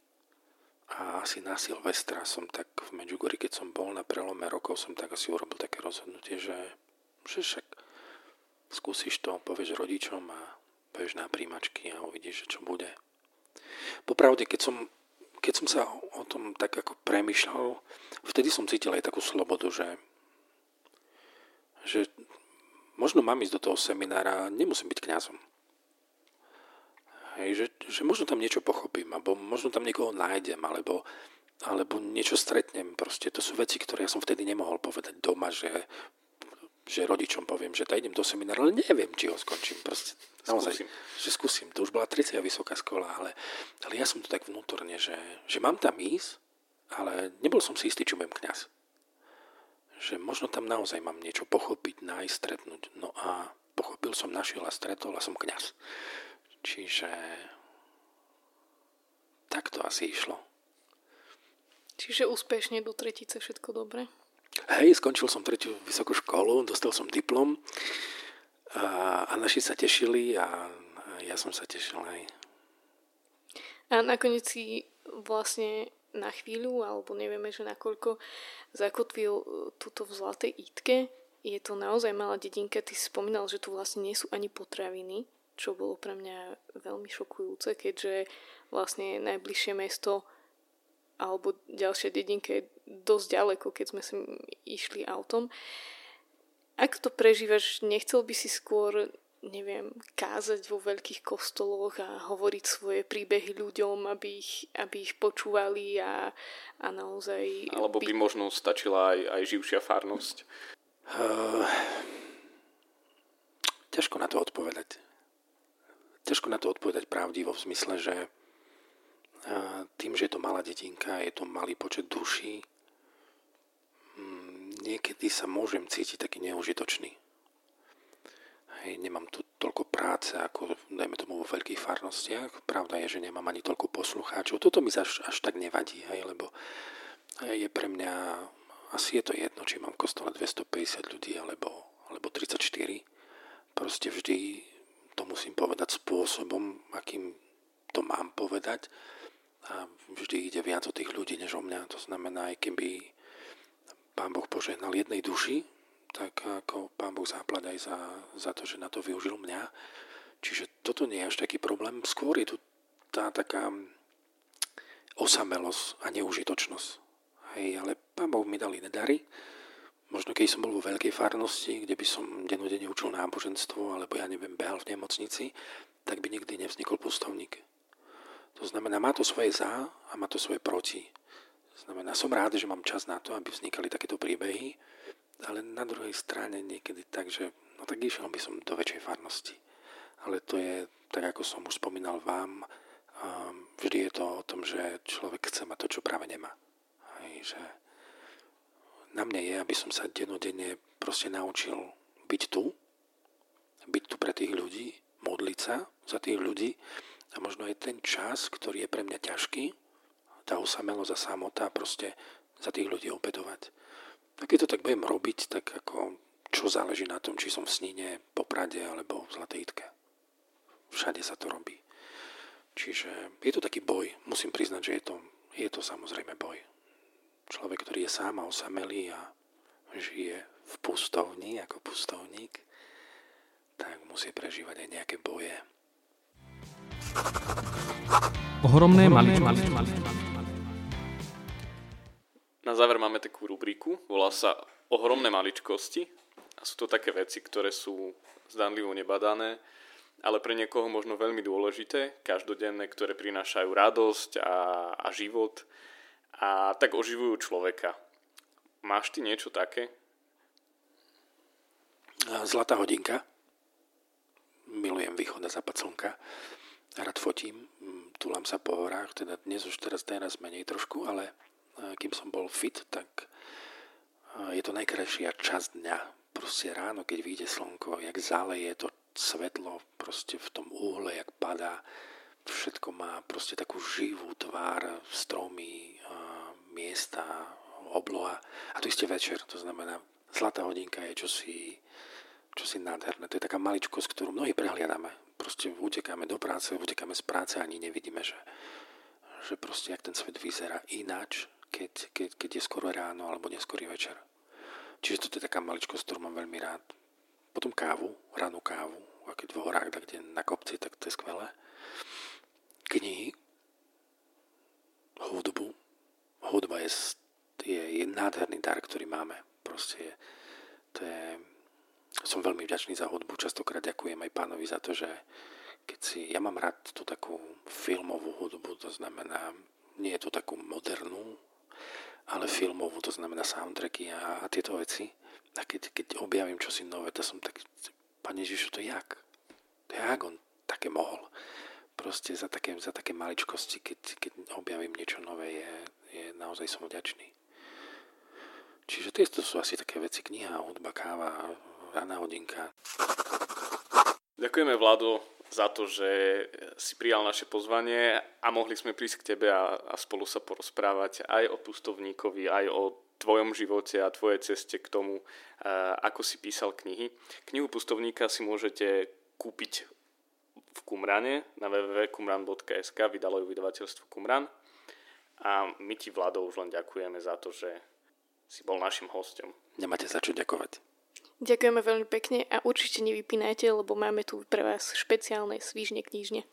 A asi na Silvestra som tak v Medžugorí, keď som bol na prelome rokov, som tak asi urobil také rozhodnutie, že, že však skúsiš to, povieš rodičom a povieš na príjmačky a uvidíš, čo bude. Popravde, keď som, keď som sa o tom tak ako premýšľal, vtedy som cítil aj takú slobodu, že, že možno mám ísť do toho seminára, nemusím byť kňazom. Hej, že, že možno tam niečo pochopím, alebo možno tam niekoho nájdem, alebo, alebo niečo stretnem. Proste to sú veci, ktoré ja som vtedy nemohol povedať doma, že, že rodičom poviem, že tá idem do seminára, ale neviem, či ho skončím. Proste naozaj, skúsim. Že skúsim. To už bola tretia vysoká škola, ale, ale ja som to tak vnútorne, že, že mám tam ísť, ale nebol som si istý, či budem kňaz. Že možno tam naozaj mám niečo pochopiť, nájsť, stretnúť. No a pochopil som, našiel a stretol a som kňaz. Čiže tak to asi išlo. Čiže úspešne do tretice všetko dobre? Hej, skončil som tretiu vysokú školu, dostal som diplom a, a naši sa tešili a, a ja som sa tešil aj. A nakoniec si vlastne na chvíľu, alebo nevieme, že nakoľko zakotvil túto v Zlatej Itke. Je to naozaj malá dedinka, ty si spomínal, že tu vlastne nie sú ani potraviny, čo bolo pre mňa veľmi šokujúce, keďže vlastne najbližšie mesto alebo ďalšia dedinka je dosť ďaleko, keď sme sem išli autom. Ako to prežívaš? Nechcel by si skôr neviem, kázať vo veľkých kostoloch a hovoriť svoje príbehy ľuďom, aby ich, aby ich počúvali a, a naozaj... Alebo by možno stačila aj, aj živšia farnosť? Uh, ťažko na to odpovedať. Ťažko na to odpovedať pravdivo v zmysle, že uh, tým, že je to malá dedinka, je to malý počet duší, um, niekedy sa môžem cítiť taký neužitočný. Hej, nemám tu toľko práce, ako dajme tomu vo veľkých farnostiach. Pravda je, že nemám ani toľko poslucháčov. Toto mi až, až tak nevadí, hej, lebo je pre mňa, asi je to jedno, či mám v kostole dvestopäťdesiat ľudí alebo, alebo tridsaťštyri. Proste vždy to musím povedať spôsobom, akým to mám povedať. A vždy ide viac o tých ľudí, než o mňa. To znamená, aj keby Pán Boh požehnal jednej duši, tak ako Pán Boh záplať aj za, za to, že na to využil mňa. Čiže toto nie je až taký problém. Skôr je tu tá taká osamelosť a neužitočnosť. Hej, ale Pán Boh mi dal iné dary. Možno keď som bol vo veľkej farnosti, kde by som dennodenne učil náboženstvo, alebo ja neviem, behal v nemocnici, tak by nikdy nevznikol pustovník. To znamená, má to svoje za a má to svoje proti. To znamená, som rád, že mám čas na to, aby vznikali takéto príbehy, ale na druhej strane niekedy tak, že no tak išiel by som do väčšej farnosti. Ale to je, tak ako som už spomínal vám, vždy je to o tom, že človek chce mať to, čo práve nemá. Hej, že na mne je, aby som sa dennodenne proste naučil byť tu, byť tu pre tých ľudí, modliť sa za tých ľudí a možno aj ten čas, ktorý je pre mňa ťažký, tá osamelosť a samota, proste za tých ľudí opätovať. A keď to tak budem robiť, tak ako čo záleží na tom, či som v Sníne, Poprade alebo v Zlatej Itke. Všade sa to robí. Čiže je to taký boj. Musím priznať, že je to, je to samozrejme boj. Človek, ktorý je sám a osamelý a žije v pustovni ako pustovník, tak musí prežívať aj nejaké boje. Ohromné maličky. Na záver máme takú rubriku, volá sa Ohromné maličkosti a sú to také veci, ktoré sú zdanlivo nebadané, ale pre niekoho možno veľmi dôležité, každodenné, ktoré prinášajú radosť a, a život a tak oživujú človeka. Máš ty niečo také? Zlatá hodinka. Milujem východ a západ slnka. Rád fotím, túlam sa po horách, teda dnes už teraz teraz menej trošku, ale... Kým som bol fit, tak je to najkrajšia časť dňa. Proste ráno, keď vyjde slnko, jak záleje to svetlo, proste v tom úhle, jak padá, všetko má proste takú živú tvár, stromy, miesta, obloha. A to isté večer, to znamená, zlatá hodinka je čosi, čosi nádherné. To je taká maličkosť, ktorú mnohí prehliadame. Proste utekáme do práce, utekáme z práce a ani nevidíme, že, že proste jak ten svet vyzerá ináč, Keď, keď, keď je skoro ráno alebo neskorý večer. Čiže toto je taká maličkosť, ktorú mám veľmi rád. Potom kávu, ranú kávu, a keď v horách, tak kde na kopci, tak to je skvelé. Knihy, hudbu. Hudba je, je, je nádherný dar, ktorý máme. Proste je, to je... Som veľmi vďačný za hudbu, častokrát ďakujem aj pánovi za to, že keď si... Ja mám rád tú takú filmovú hudbu, to znamená, nie je to takú modernú, ale filmovú, to znamená soundtracky a, a tieto veci. A keď, keď objavím čosi nové, to som tak, Pane Ježišu, to jak? To jak on také mohol? Proste za také, za také maličkosti, keď, keď objavím niečo nové, je, je naozaj som vďačný. Čiže to sú asi také veci, kniha, hudba, káva, raná hodinka. Ďakujeme, Vlado, za to, že si prijal naše pozvanie a mohli sme prísť k tebe a, a spolu sa porozprávať aj o pustovníkovi, aj o tvojom živote a tvojej ceste k tomu, ako si písal knihy. Knihu Pustovníka si môžete kúpiť v Kumrane na w w w bodka kumran bodka es ka, vydalo ju vydavateľstvo Kumran a my ti, Vlado, už len ďakujeme za to, že si bol našim hosťom. Nemáte za čo ďakovať. Ďakujeme veľmi pekne a určite nevypínajte, lebo máme tu pre vás špeciálne svižne knižne.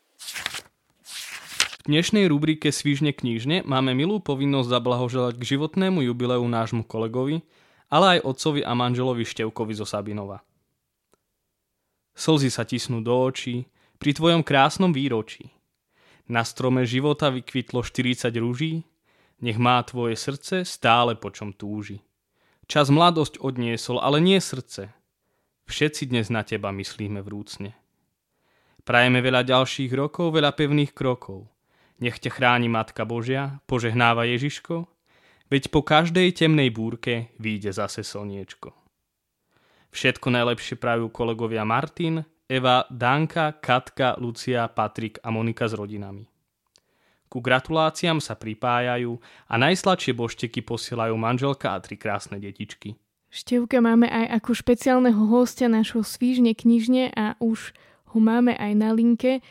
V dnešnej rubrike Svižne knižne máme milú povinnosť zablahoželať k životnému jubileu nášmu kolegovi, ale aj otcovi a manželovi Števkovi zo Sabinova. Slzy sa tisnú do očí pri tvojom krásnom výročí. Na strome života vykvitlo štyridsať rúží, nech má tvoje srdce stále po čom túži. Čas mladosť odniesol, ale nie srdce. Všetci dnes na teba myslíme vrúcne. Prajeme veľa ďalších rokov, veľa pevných krokov. Nech ťa chráni Matka Božia, požehnáva Ježiško, veď po každej temnej búrke vyjde zase slniečko. Všetko najlepšie prajú kolegovia Martin, Eva, Danka, Katka, Lucia, Patrik a Monika s rodinami. Ku gratuláciám sa pripájajú a najsladšie božteky posielajú manželka a tri krásne detičky. Števka máme aj ako špeciálneho hostia našho svížne knižne a už ho máme aj na linke.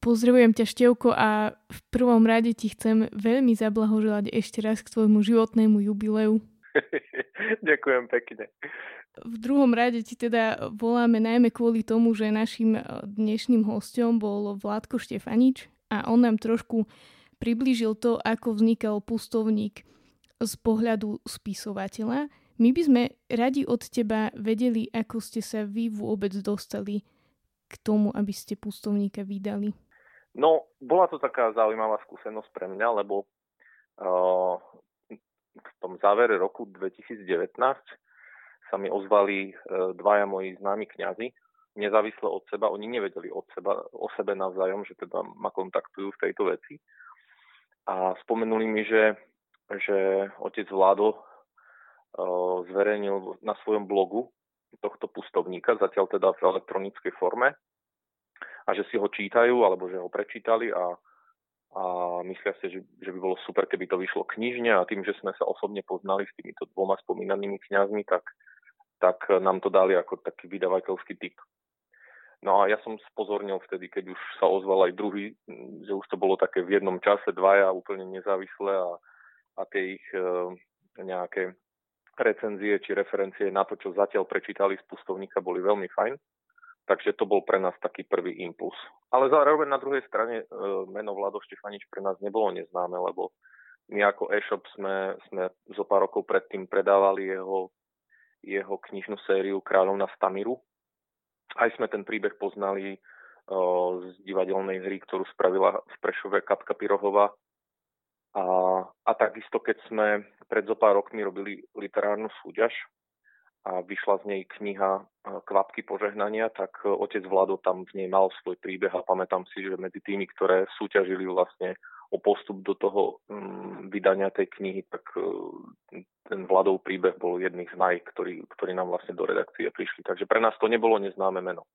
Pozdravujem ťa, Števko, a v prvom rade ti chcem veľmi zablahoželať ešte raz k tvojmu životnému jubileu. Ďakujem pekne. V druhom rade ti teda voláme najmä kvôli tomu, že našim dnešným hosťom bol Vladko Štefanič a on nám trošku priblížil to, ako vznikal Pustovník z pohľadu spisovateľa. My by sme radi od teba vedeli, ako ste sa vy vôbec dostali k tomu, aby ste Pustovníka vydali. No, bola to taká zaujímavá skúsenosť pre mňa, lebo uh, v tom závere roku dvetisícdevätnásť sa mi ozvali uh, dvaja moji známi kňazi, nezávisle od seba, oni nevedeli od seba, o sebe navzájom, že teda ma kontaktujú v tejto veci. A spomenuli mi, že, že otec Vlado zverejnil na svojom blogu tohto Pustovníka, zatiaľ teda v elektronickej forme, a že si ho čítajú, alebo že ho prečítali a, a myslia si, že, že by bolo super, keby to vyšlo knižne, a tým, že sme sa osobne poznali s týmito dvoma spomínanými kňazmi, tak, tak nám to dali ako taký vydavateľský tip. No a ja som spozornil vtedy, keď už sa ozval aj druhý, že už to bolo také v jednom čase, dvaja úplne nezávislé a, a tie ich e, nejaké recenzie či referencie na to, čo zatiaľ prečítali z Pustovníka, boli veľmi fajn. Takže to bol pre nás taký prvý impuls. Ale zároveň na druhej strane meno Vlado Štefanič pre nás nebolo neznáme, lebo my ako e-shop sme, sme zo pár rokov predtým predávali jeho, jeho knižnú sériu Kráľovna Stameru. Aj sme ten príbeh poznali z divadelnej hry, ktorú spravila v Prešove Katka Pirohová. A, a takisto, keď sme pred zo pár rokmi robili literárnu súťaž a vyšla z nej kniha Kvapky požehnania, tak otec Vlado tam v nej mal svoj príbeh a pamätám si, že medzi tými, ktoré súťažili vlastne o postup do toho um, vydania tej knihy, tak um, ten Vladov príbeh bol jedný z naj, ktorý, ktorý nám vlastne do redakcie prišli. Takže pre nás to nebolo neznáme meno.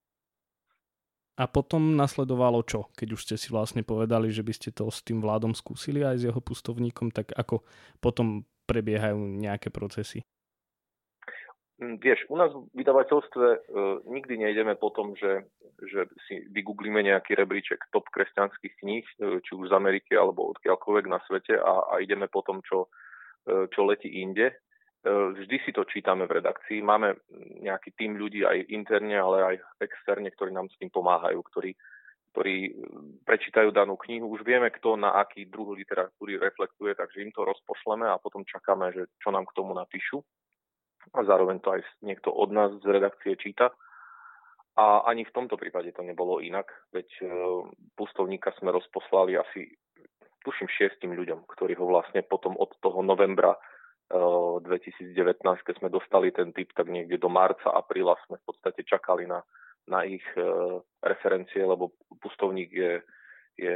A potom nasledovalo čo? Keď už ste si vlastne povedali, že by ste to s tým Vladom skúsili aj s jeho Pustovníkom, tak ako potom prebiehajú nejaké procesy? Vieš, u nás v vydavateľstve e, nikdy nejdeme po tom, že, že si vygooglíme nejaký rebríček top kresťanských kníh, e, či už z Ameriky alebo odkiaľkoľvek na svete a, a ideme po tom, čo, e, čo letí inde. Vždy si to čítame v redakcii. Máme nejaký tím ľudí aj interne, ale aj externe, ktorí nám s tým pomáhajú, ktorí, ktorí prečítajú danú knihu. Už vieme, kto na aký druh literatúry reflektuje, takže im to rozpošleme a potom čakáme, že čo nám k tomu napíšu. A zároveň to aj niekto od nás z redakcie číta. A ani v tomto prípade to nebolo inak, veď Pustovníka sme rozposlali asi, tuším, šiestim ľuďom, ktorí ho vlastne potom od toho novembra dvetisícdevätnásť, keď sme dostali ten tip, tak niekde do marca, apríla sme v podstate čakali na, na ich e, referencie, lebo Pustovník je, je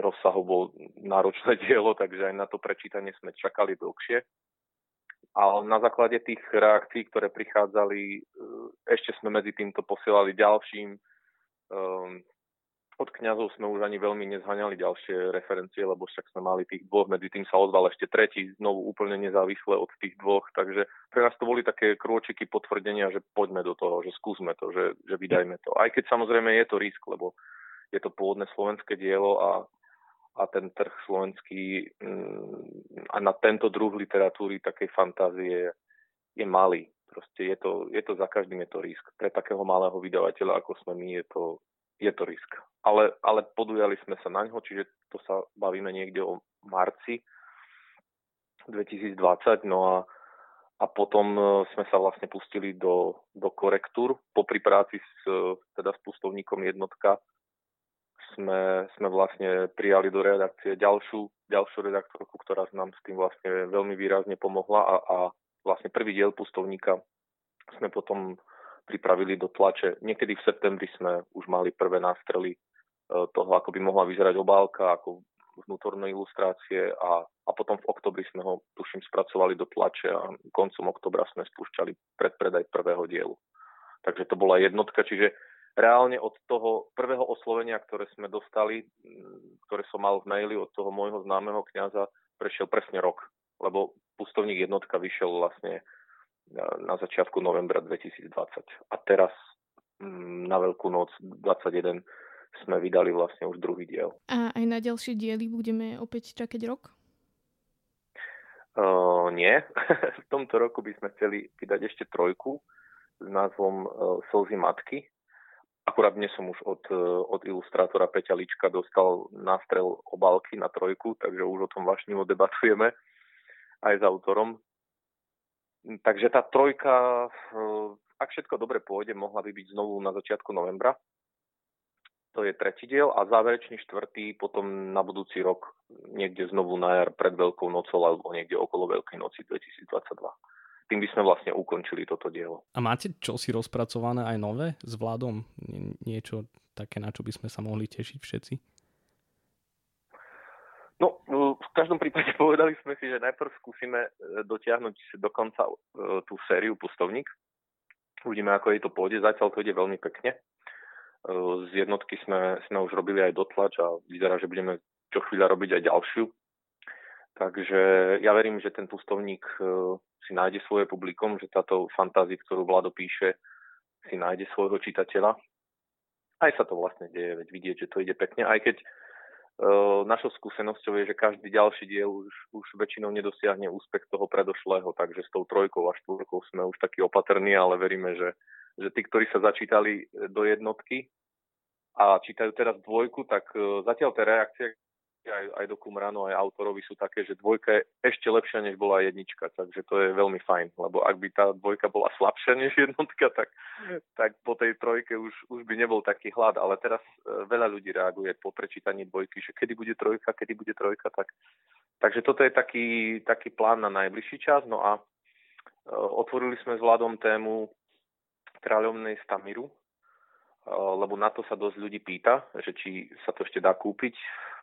rozsahovo náročné dielo, takže aj na to prečítanie sme čakali dlhšie. A na základe tých reakcií, ktoré prichádzali, e, ešte sme medzi týmto posielali ďalším. E, od kňazov sme už ani veľmi nezhaňali ďalšie referencie, lebo však sme mali tých dvoch, medzi tým sa ozval ešte tretí, znovu úplne nezávisle od tých dvoch, takže pre nás to boli také krôčiky potvrdenia, že poďme do toho, že skúsme to, že, že vydajme to. Aj keď samozrejme je to risk, lebo je to pôvodné slovenské dielo a, a ten trh slovenský a na tento druh literatúry takej fantázie je malý. Proste je to, je to za každým je to risk. Pre takého malého vydavateľa, ako sme my, je to Je to risk. Ale, ale podujali sme sa naňho, čiže to sa bavíme niekde o marci dvetisícdvadsať. No a a potom sme sa vlastne pustili do, do korektúr. Popri práci s, teda s pustovníkom jednotka sme, sme vlastne prijali do redakcie ďalšiu, ďalšiu redaktorku, ktorá nám s tým vlastne veľmi výrazne pomohla a, a vlastne prvý diel pustovníka sme potom pripravili do tlače. Niekedy v septembri sme už mali prvé nástrely toho, ako by mohla vyzerať obálka, ako vnútorné ilustrácie a, a potom v oktobri sme ho, tuším, spracovali do tlače a koncom oktobra sme spúšťali predpredaj prvého dielu. Takže to bola jednotka, čiže reálne od toho prvého oslovenia, ktoré sme dostali, ktoré som mal v maili od toho môjho známeho kňaza, prešiel presne rok, lebo pustovník jednotka vyšiel vlastne na začiatku novembra dvetisícdvadsať a teraz na Veľkú noc dvadsaťjeden sme vydali vlastne už druhý diel. A aj na ďalšie diely budeme opäť čakať rok? Uh, nie. V tomto roku by sme chceli vydať ešte trojku s názvom uh, Slzy matky. Akurát dnes som už od, uh, od ilustrátora Peťa Lička dostal nástrel obálky na trojku, takže už o tom vášnivo debatujeme aj s autorom. Takže tá trojka, uh, ak všetko dobre pôjde, mohla by byť znovu na začiatku novembra. To je tretí diel a záverečný štvrtý potom na budúci rok niekde znovu na jar pred Veľkou nocou alebo niekde okolo Veľkej noci dvetisícdvadsaťdva. Tým by sme vlastne ukončili toto dielo. A máte čosi rozpracované aj nové s Vladom? Niečo také, na čo by sme sa mohli tešiť všetci? No, v každom prípade povedali sme si, že najprv skúsime dotiahnuť do konca tú sériu Pustovník. Uvidíme, ako jej to pôjde. Zatiaľ to ide veľmi pekne. Z jednotky sme, sme už robili aj dotlač a vyzerá, že budeme čo chvíľa robiť aj ďalšiu. Takže ja verím, že ten pustovník si nájde svoje publikum, že táto fantázia, ktorú Vlado píše, si nájde svojho čitateľa. Aj sa to vlastne deje, veď vidieť, že to ide pekne, aj keď našou skúsenosťou je, že každý ďalší diel už, už väčšinou nedosiahne úspech toho predošlého, takže s tou trojkou a štvorkou sme už takí opatrní, ale veríme, že, že tí, ktorí sa začítali do jednotky a čítajú teraz dvojku, tak zatiaľ tie reakcie aj, aj do Kumranu, aj autorovi sú také, že dvojka je ešte lepšia, než bola jednička, takže to je veľmi fajn, lebo ak by tá dvojka bola slabšia než jednotka, tak, tak po tej trojke už, už by nebol taký hlad, ale teraz veľa ľudí reaguje po prečítaní dvojky, že kedy bude trojka, kedy bude trojka, tak takže toto je taký, taký plán na najbližší čas, no a otvorili sme s Vladom tému Kráľovnej Stameru, lebo na to sa dosť ľudí pýta, že či sa to ešte dá kúpiť.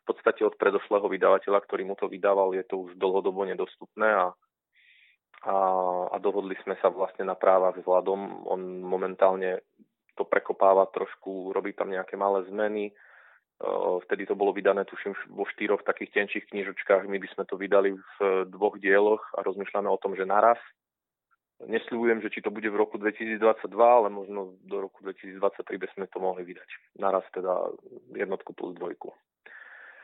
V podstate od predošlého vydavateľa, ktorý mu to vydával, je to už dlhodobo nedostupné a, a, a dohodli sme sa vlastne na právach s Vladom. On momentálne to prekopáva trošku, robí tam nejaké malé zmeny. Vtedy to bolo vydané, tuším, vo štyroch takých tenčích knižočkách. My by sme to vydali v dvoch dieloch a rozmýšľame o tom, že naraz. Nesľubujem, že či to bude v roku dvetisícdvadsaťdva, ale možno do roku dvetisícdvadsaťtri by sme to mohli vydať. Naraz teda jednotku plus dvojku.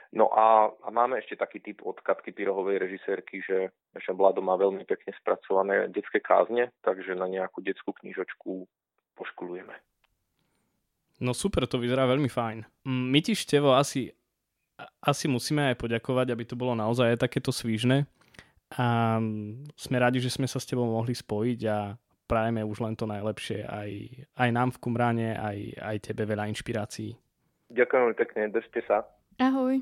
No a, a máme ešte taký typ od Katky Pyrohovej, režisérky, že naša Vlado má veľmi pekne spracované detské kázne, takže na nejakú detskú knižočku poškolujeme. No super, to vyzerá veľmi fajn. My ti, Števo, asi, asi musíme aj poďakovať, aby to bolo naozaj aj takéto svižné. A sme radi, že sme sa s tebou mohli spojiť a prajeme už len to najlepšie aj, aj nám v Kumráne, aj, aj tebe veľa inšpirácií. Ďakujem pekne, držte sa. Ahoj.